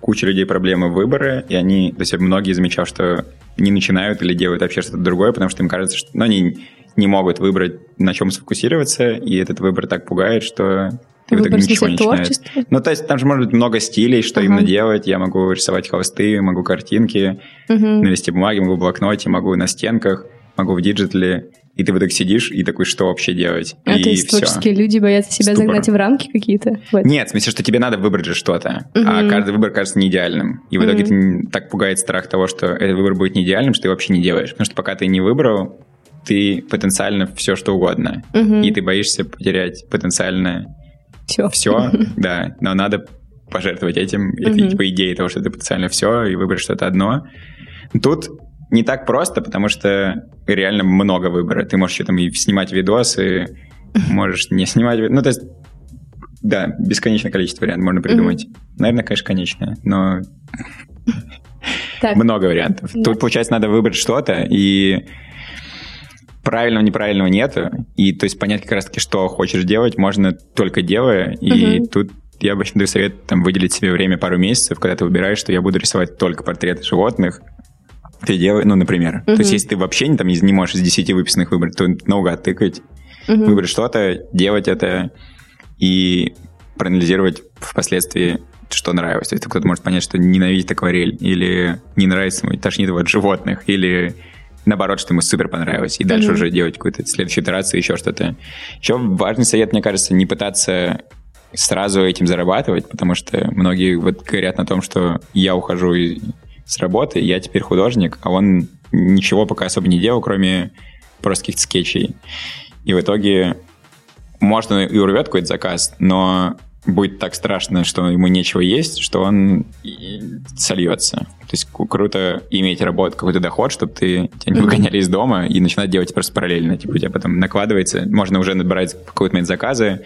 кучи людей проблемы выбора, и они... То есть многие замечают, что не начинают или делают вообще что-то другое, потому что им кажется, что... Ну, они не могут выбрать, на чем сфокусироваться, и этот выбор так пугает, что... Ты выбор в смысле творчества? Ну, то есть там же может быть много стилей, что ага. именно делать. Я могу рисовать холсты, могу картинки, угу. навести бумаги, могу в блокноте, могу на стенках, могу в диджитале. И ты вот так сидишь и такой, что вообще делать? А и то есть все. Творческие люди боятся себя Ступор. загнать в рамки какие-то? Вот. Нет, в смысле, что тебе надо выбрать же что-то, mm-hmm. а каждый выбор кажется неидеальным. И в итоге mm-hmm. ты так пугает страх того, что этот выбор будет неидеальным, что ты вообще не делаешь. Потому что пока ты не выбрал, ты потенциально все что угодно. Mm-hmm. И ты боишься потерять потенциально все, все да. Но надо пожертвовать этим. Mm-hmm. Это типа идея того, что ты потенциально все, и выбрать что-то одно. Тут... Не так просто, потому что реально много выбора. Ты можешь еще там и снимать видосы, можешь не снимать видосы. Ну, то есть, да, бесконечное количество вариантов можно придумать. Mm-hmm. Наверное, конечно, конечное, но много вариантов. Тут, получается, надо выбрать что-то, и правильного, неправильного нету. И, то есть, понять как раз-таки, что хочешь делать, можно только делая, и тут... Я обычно даю совет там выделить себе время пару месяцев, когда ты выбираешь, что я буду рисовать только портреты животных, ты делаешь, ну, например. Uh-huh. То есть, если ты вообще не, там, не можешь из десяти выписанных выбрать, то наугад тыкать, uh-huh. выбрать что-то, делать это и проанализировать впоследствии, что нравилось. То есть, кто-то может понять, что ненавидит акварель, или не нравится ему, тошнит его от животных, или наоборот, что ему супер понравилось, и uh-huh. дальше уже делать какую-то следующую итерацию, еще что-то. Еще важный совет, мне кажется, не пытаться сразу этим зарабатывать, потому что многие вот говорят на том, что я ухожу и с работы, я теперь художник, а он ничего пока особо не делал, кроме просто каких-то скетчей. И в итоге можно и урвет какой-то заказ, но будет так страшно, что ему нечего есть, что он сольется. То есть круто иметь работу, какой-то доход, чтобы ты, тебя не выгоняли из дома и начинать делать просто параллельно. Типа у тебя потом накладывается, можно уже набирать какой-то момент заказы,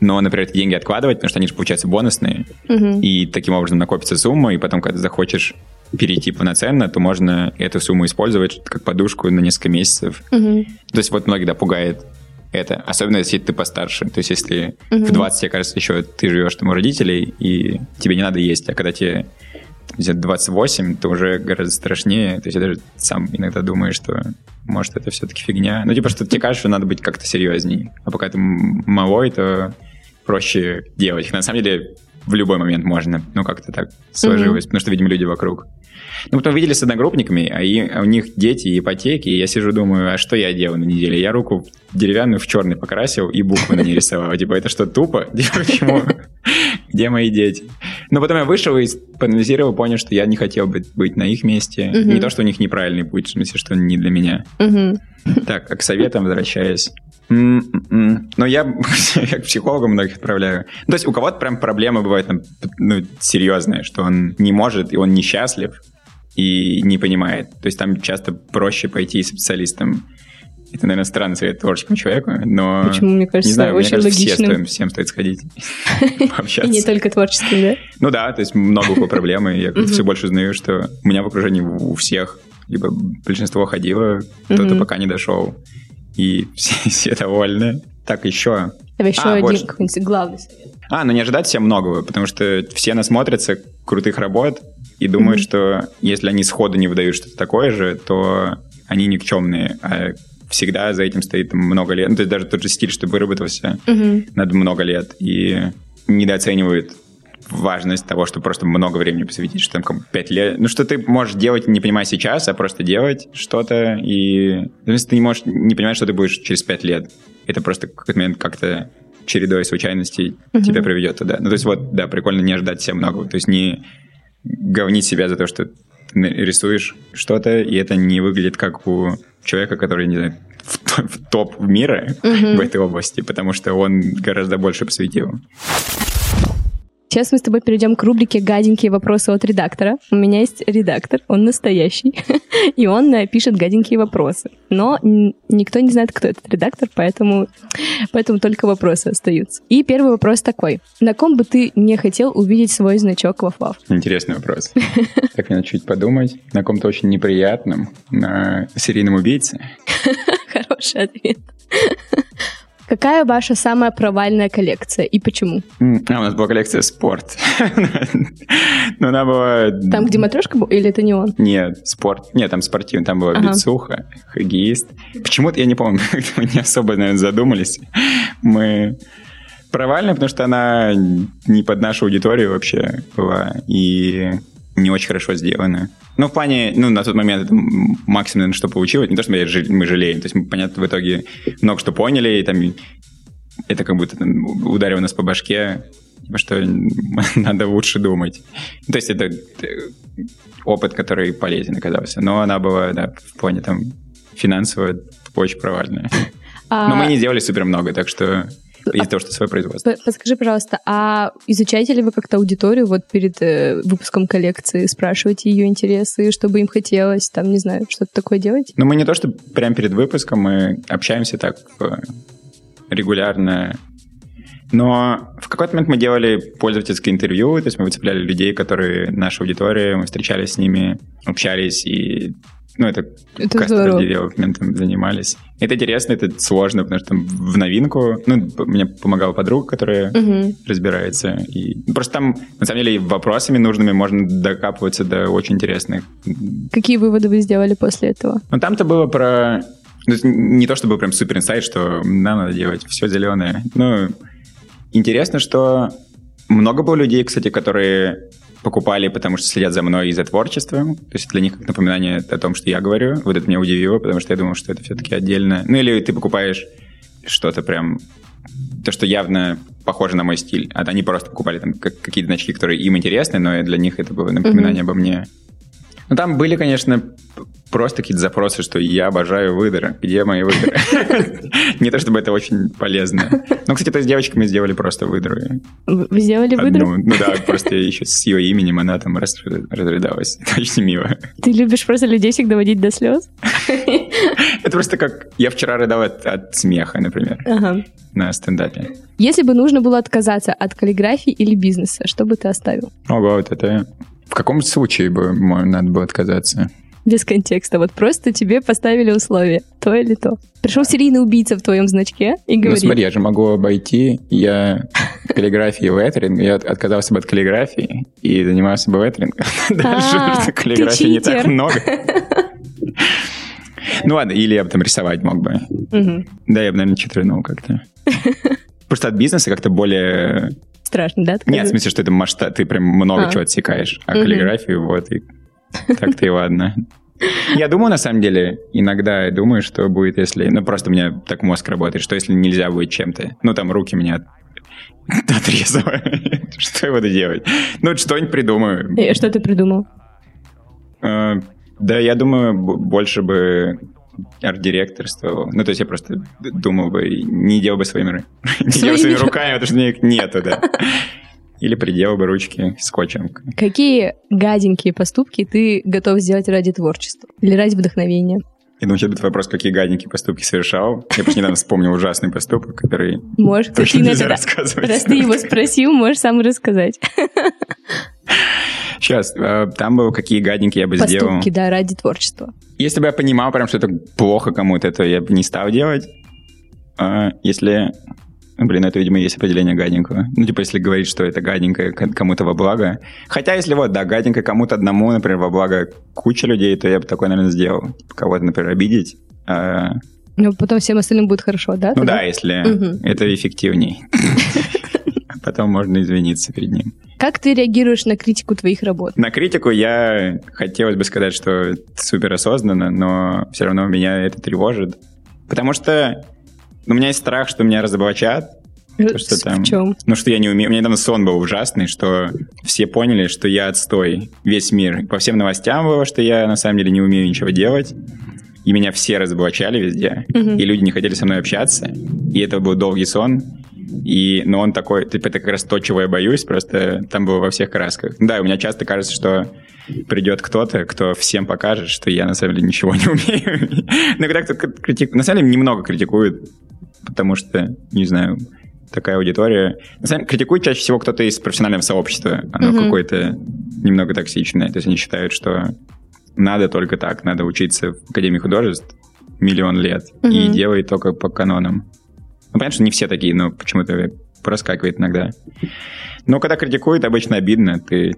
но, например, эти деньги откладывать, потому что они же, получаются, бонусные, угу. и таким образом накопится сумма, и потом, когда ты захочешь перейти полноценно, то можно эту сумму использовать как подушку на несколько месяцев. Угу. То есть вот многих, да, пугает это, особенно если ты постарше. То есть если угу. в двадцать, тебе кажется, еще ты живешь там у родителей, и тебе не надо есть, а когда тебе двадцать восемь, то уже гораздо страшнее. То есть я даже сам иногда думаю, что может это все-таки фигня. Ну типа, что тебе кажется, что надо быть как-то серьезней. А пока ты малой, то проще делать. На самом деле в любой момент можно. Ну как-то так сложилось. Mm-hmm. Потому что, видимо, люди вокруг. Ну потом видели с одногруппниками, а, и, а у них дети и ипотеки. И я сижу, думаю, а что я делаю на неделе? Я руку деревянную в черный покрасил и буквы на ней рисовал. Типа, это что, тупо? Почему? Где мои дети? Но потом я вышел и проанализировал, понял, что я не хотел бы быть на их месте. Uh-huh. Не то, что у них неправильный путь, в смысле, что не для меня. Uh-huh. Так, а к советам возвращаясь. М-м-м. Но я, я к психологам многих отправляю. Ну, то есть у кого-то прям проблема бывает, ну, серьезная, что он не может, и он несчастлив, и не понимает. То есть там часто проще пойти специалистам. Это, наверное, странный совет творческому человеку, но... Почему, мне кажется, не знаю, очень мне кажется, логичным. Все стоим, всем стоит сходить, пообщаться. И не только творческим, да? Ну да, то есть много было проблем, и я все больше узнаю, что у меня в окружении у всех, либо большинство ходило, кто-то пока не дошел, и все довольны. Так, еще... Давай еще один какой-нибудь главный совет. А, ну не ожидать всем многого, потому что все насмотрятся крутых работ и думают, что если они сходу не выдают что-то такое же, то они никчемные, а всегда за этим стоит много лет. Ну, то есть даже тот же стиль, что выработался, uh-huh. надо много лет. И недооценивают важность того, что просто много времени посвятить, что там пять лет. Ну, что ты можешь делать, не понимая сейчас, а просто делать что-то. И если ты не можешь, не понимаешь, что ты будешь через пять лет, это просто в какой-то момент как-то чередой случайностей uh-huh. тебя приведет туда. Ну, то есть вот, да, прикольно не ожидать себя многого. То есть не говнить себя за то, что рисуешь что-то, и это не выглядит как у человека, который, не знаю, в топ мира uh-huh. в этой области, потому что он гораздо больше посвятил. Сейчас мы с тобой перейдем к рубрике «Гаденькие вопросы от редактора». У меня есть редактор, он настоящий, и он пишет гаденькие вопросы. Но никто не знает, кто этот редактор, поэтому, поэтому только вопросы остаются. И первый вопрос такой. На ком бы ты не хотел увидеть свой значок Ваф-Ваф? Интересный вопрос. Так, мне надо чуть подумать. На ком-то очень неприятном, на серийном убийце. Хороший ответ. Какая ваша самая провальная коллекция и почему? А, у нас была коллекция «Спорт». Но она была... Там, где матрешка была? Или это не он? Нет, «Спорт». Нет, там спортивный. Там была бицуха, хоккеист. Почему-то, я не помню, мы не особо, наверное, задумались. Мы... Провальная, потому что она не под нашу аудиторию вообще была. И... не очень хорошо сделано. Ну, в плане, ну, на тот момент это максимум, наверное, что получилось. Не то, что мы, мы жалеем. То есть мы, понятно, в итоге много что поняли, и там это как будто там, ударило нас по башке, что надо лучше думать. То есть это опыт, который полезен оказался. Но она была, да, в плане там финансово очень провальная. А... Но мы не делали супер много, так что... Из-за того, что свое производство. Подскажи, пожалуйста, а изучаете ли вы как-то аудиторию вот перед э, выпуском коллекции? Спрашиваете ее интересы, что бы им хотелось, там, не знаю, что-то такое делаете? Ну, мы не то, что прямо перед выпуском, мы общаемся так регулярно. Но в какой-то момент мы делали пользовательское интервью, то есть мы выцепляли людей, которые наша аудитория, мы встречались с ними, общались и... Ну, это, это кастер-девелопментом занимались. Это интересно, это сложно, потому что там в новинку... Ну, мне помогала подруга, которая uh-huh. разбирается. И... Просто там, на самом деле, вопросами нужными можно докапываться до очень интересных. Какие выводы вы сделали после этого? Ну, там-то было про... Ну, не то, что был прям супер инсайт, что нам надо делать все зеленое. Ну, интересно, что много было людей, кстати, которые... покупали, потому что следят за мной и за творчеством. То есть для них как напоминание о том, что я говорю. Вот это меня удивило, потому что я думал, что это все-таки отдельно. Ну или ты покупаешь что-то прям... То, что явно похоже на мой стиль. А они просто покупали там какие-то значки, которые им интересны, но для них это было напоминание mm-hmm. обо мне. Ну там были, конечно, просто какие-то запросы, что я обожаю выдора. Где мои выдоры? Не то, чтобы это очень полезно. Ну, кстати, то с девочками сделали просто выдоры. Вы сделали выдоры? Ну да, просто еще с ее именем она там разрыдалась. Это очень мило. Ты любишь просто людей всегда доводить до слез? Это просто как... Я вчера рыдал от смеха, например, на стендапе. Если бы нужно было отказаться от каллиграфии или бизнеса, что бы ты оставил? Ого, вот это... В каком случае бы надо было отказаться? Без контекста. Вот просто тебе поставили условия. То или то. Пришел серийный убийца в твоем значке и говорит... Ну смотри, я же могу обойти. Я каллиграфии в леттеринг. Я отказался бы от каллиграфии и занимался бы леттерингом. Даже каллиграфии не так много. Ну ладно, или я бы там рисовать мог бы. Да, я бы, наверное, четвернул как-то. Просто от бизнеса как-то более... Страшно, да? Отказывать? Нет, в смысле, что это масштаб, ты прям много а. чего отсекаешь, а угу. каллиграфию вот и так-то и ладно. Я думаю, на самом деле, иногда я думаю, что будет, если... Ну, просто у меня так мозг работает, что если нельзя будет чем-то... Ну, там, руки меня отрезало. Что я буду делать? Ну, что-нибудь придумаю. И что ты придумал? Да, я думаю, больше бы... арт-директорствовал. Ну, то есть я просто думал бы, не делал бы своими, не делал своими руками, потому что у меня их нету, да. Или приделал бы ручки скотчем. Какие гаденькие поступки ты готов сделать ради творчества? Или ради вдохновения? И на учебе твой вопрос, какие гаденькие поступки совершал. Я просто недавно вспомнил ужасный поступок, который можешь, точно нельзя рассказывать. Раз ты его спросил, можешь сам рассказать. Сейчас, там было, какие гаденькие я бы поступки, сделал. Поступки, да, ради творчества. Если бы я понимал прям, что это плохо кому-то, то я бы не стал делать. Если... Блин, это, видимо, есть определение гаденького. Ну, типа, если говорить, что это гаденькое кому-то во благо. Хотя, если вот, да, гаденькое кому-то одному, например, во благо куча людей, то я бы такое, наверное, сделал. Кого-то, например, обидеть. А... Ну, потом всем остальным будет хорошо, да? Ну тогда? Да, если угу. это эффективней. Потом можно извиниться перед ним. Как ты реагируешь на критику твоих работ? На критику я хотелось бы сказать, что супер осознанно, но все равно меня это тревожит. Потому что... У меня есть страх, что меня разоблачат. То, что там, в чем? Ну, что я не умею. У меня недавно сон был ужасный, что все поняли, что я отстой. Весь мир. По всем новостям было, что я на самом деле не умею ничего делать. И меня все разоблачали везде. Uh-huh. И люди не хотели со мной общаться. И это был долгий сон. И, но он такой... Типа, это как раз то, чего я боюсь. Просто там было во всех красках. Да, у меня часто кажется, что придет кто-то, кто всем покажет, что я на самом деле ничего не умею. Но когда кто-то критикует... На самом деле немного критикуют. Потому что, не знаю, такая аудитория... На самом деле, критикует чаще всего кто-то из профессионального сообщества. Оно угу. какое-то немного токсичное. То есть они считают, что надо только так, надо учиться в Академии художеств миллион лет угу. и делать только по канонам. Ну, понятно, что не все такие, но почему-то проскакивает иногда. Но когда критикуют, обычно обидно. Ты...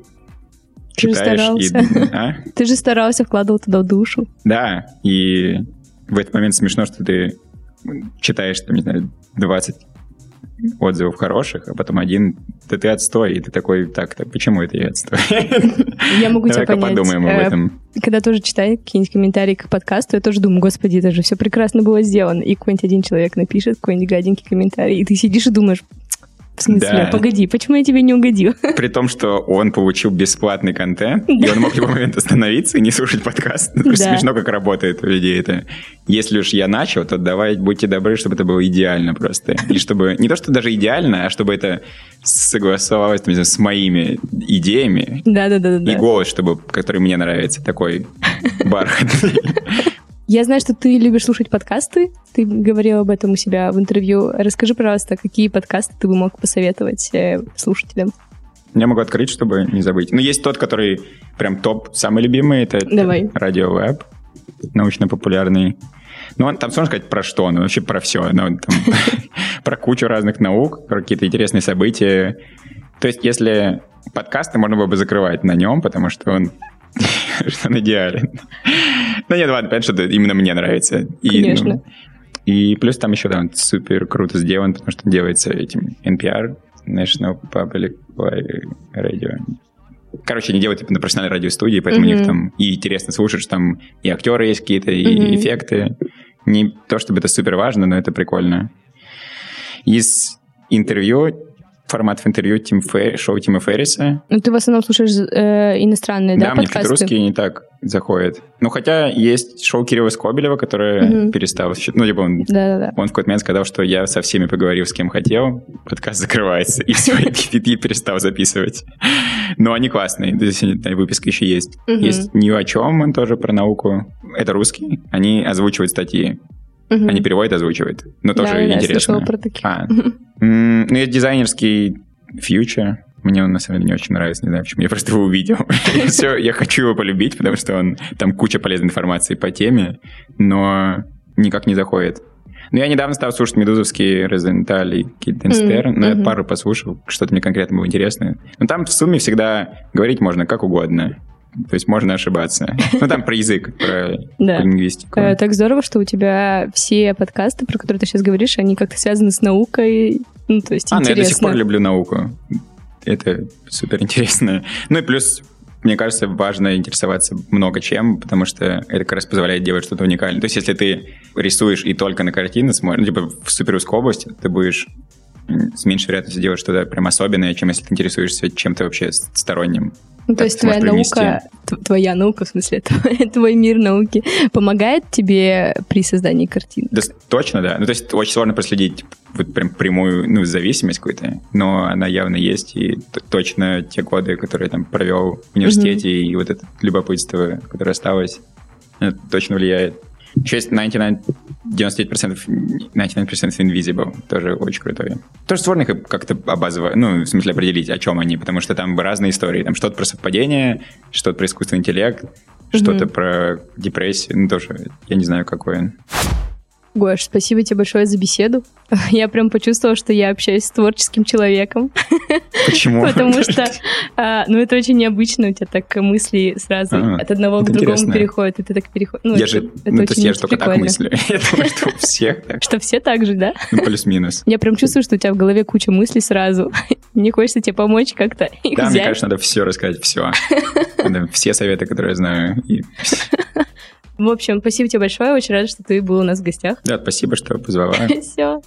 Ты читаешь же старался. И... А? Ты же старался, вкладывал туда душу. Да, и в этот момент смешно, что ты... читаешь, там, не знаю, двадцать отзывов хороших, а потом один, да ты отстой, и ты такой, так, так почему это я отстой? Я могу тебя понять. Подумаем об этом. Когда тоже читаю какие-нибудь комментарии к подкасту, я тоже думаю, господи, это же все прекрасно было сделано, и какой-нибудь один человек напишет какой-нибудь гаденький комментарий, и ты сидишь и думаешь, в смысле, да. Погоди, почему я тебе не угодил? При том, что он получил бесплатный контент, да. И он мог в любой момент остановиться и не слушать подкаст. Да. Смешно, как работает у людей это. Если уж я начал, то давай, будьте добры, чтобы это было идеально просто. И чтобы, не то, что даже идеально, а чтобы это согласовалось там, с моими идеями. Да-да-да. И голос, чтобы, который мне нравится, такой бархатный. Я знаю, что ты любишь слушать подкасты. Ты говорил об этом у себя в интервью. Расскажи, пожалуйста, какие подкасты ты бы мог посоветовать слушателям? Я могу открыть, чтобы не забыть. Ну, есть тот, который прям топ, самый любимый. Это Давай. Радио Лэб, научно-популярный. Ну, он, там сложно сказать про что, ну, вообще про все. Про кучу разных наук, про какие-то интересные события. То есть, если подкасты, можно было бы закрывать на нем, потому что он... что он идеален. Ну нет, ладно, понятно, что именно мне нравится. И, конечно. Ну, и плюс там еще, да, он супер круто сделан, потому что делается этим эн пи ар, National Public Radio. Короче, они делают типа на профессиональной радиостудии, поэтому mm-hmm. у них там и интересно слушать, что там и актеры есть какие-то, и mm-hmm. эффекты. Не то, чтобы это супер важно, но это прикольно. Из интервью... Формат в интервью Тим Фер... шоу Тима Ферриса. Ну, ты в основном слушаешь э, иностранные, да, да подкасты? Да, мне русские не так заходят. Ну, хотя есть шоу Кирилла Скобелева, которое угу. перестало... Ну, типа он, да-да-да. Он в какой-то момент сказал, что я со всеми поговорил, с кем хотел, подкаст закрывается, и все, и перестал записывать. Но они классные, здесь выписка еще есть. Есть «Ни о чем», он тоже про науку. Это русские, они озвучивают статьи. Uh-huh. Они переводят, озвучивают. Но да, тоже да, интересно. А. Mm, ну, есть дизайнерский Future. Мне он, на самом деле, не очень нравится. Не знаю, почему. Я просто его увидел. Все, я хочу его полюбить, потому что он там куча полезной информации по теме, но никак не заходит. Ну, я недавно стал слушать медузовские «Розенталь» и «Китенстер», но я пару послушал, что-то мне конкретно было интересно. Но там в сумме всегда говорить можно как угодно. То есть можно ошибаться. Ну, там про язык, про лингвистику. Так здорово, что у тебя все подкасты, про которые ты сейчас говоришь, они как-то связаны с наукой. Ну, то есть интересно. А, ну я до сих пор люблю науку. Это суперинтересно. Ну и плюс, мне кажется, важно интересоваться много чем, потому что это как раз позволяет делать что-то уникальное. То есть если ты рисуешь и только на картины смотришь, ну, типа в суперузкой области, ты будешь... с меньшей вероятностью делать что-то прям особенное, чем если ты интересуешься чем-то вообще сторонним. Ну, то есть твоя наука, т- твоя наука, в смысле, твой, твой мир науки помогает тебе при создании картин? Да, точно, да. Ну, то есть очень сложно проследить вот прям прямую, ну, зависимость какую-то, но она явно есть, и т- точно те годы, которые я там провел в университете, mm-hmm. и вот это любопытство, которое осталось, точно влияет. Честь девяносто девять процентов Invisible. Тоже очень крутой. Тоже сложно их как-то обозвать, ну, в смысле определить, о чем они, потому что там разные истории. Там что-то про совпадение, что-то про искусственный интеллект, mm-hmm. что-то про депрессию. Ну, тоже я не знаю, какой он. Гош, спасибо тебе большое за беседу. Я прям почувствовала, что я общаюсь с творческим человеком. Почему? Потому что, ну, это очень необычно, у тебя так мысли сразу от одного к другому переходят, и ты так переходишь. Ну, то есть я же только так мыслю. Я думаю, что у всех так. Что все так же, да? Ну, плюс-минус. Я прям чувствую, что у тебя в голове куча мыслей сразу. Мне хочется тебе помочь как-то. Да, мне кажется, надо все рассказать, все. Все советы, которые я знаю. В общем, спасибо тебе большое, очень рада, что ты был у нас в гостях. Да, спасибо, что позвала. Все.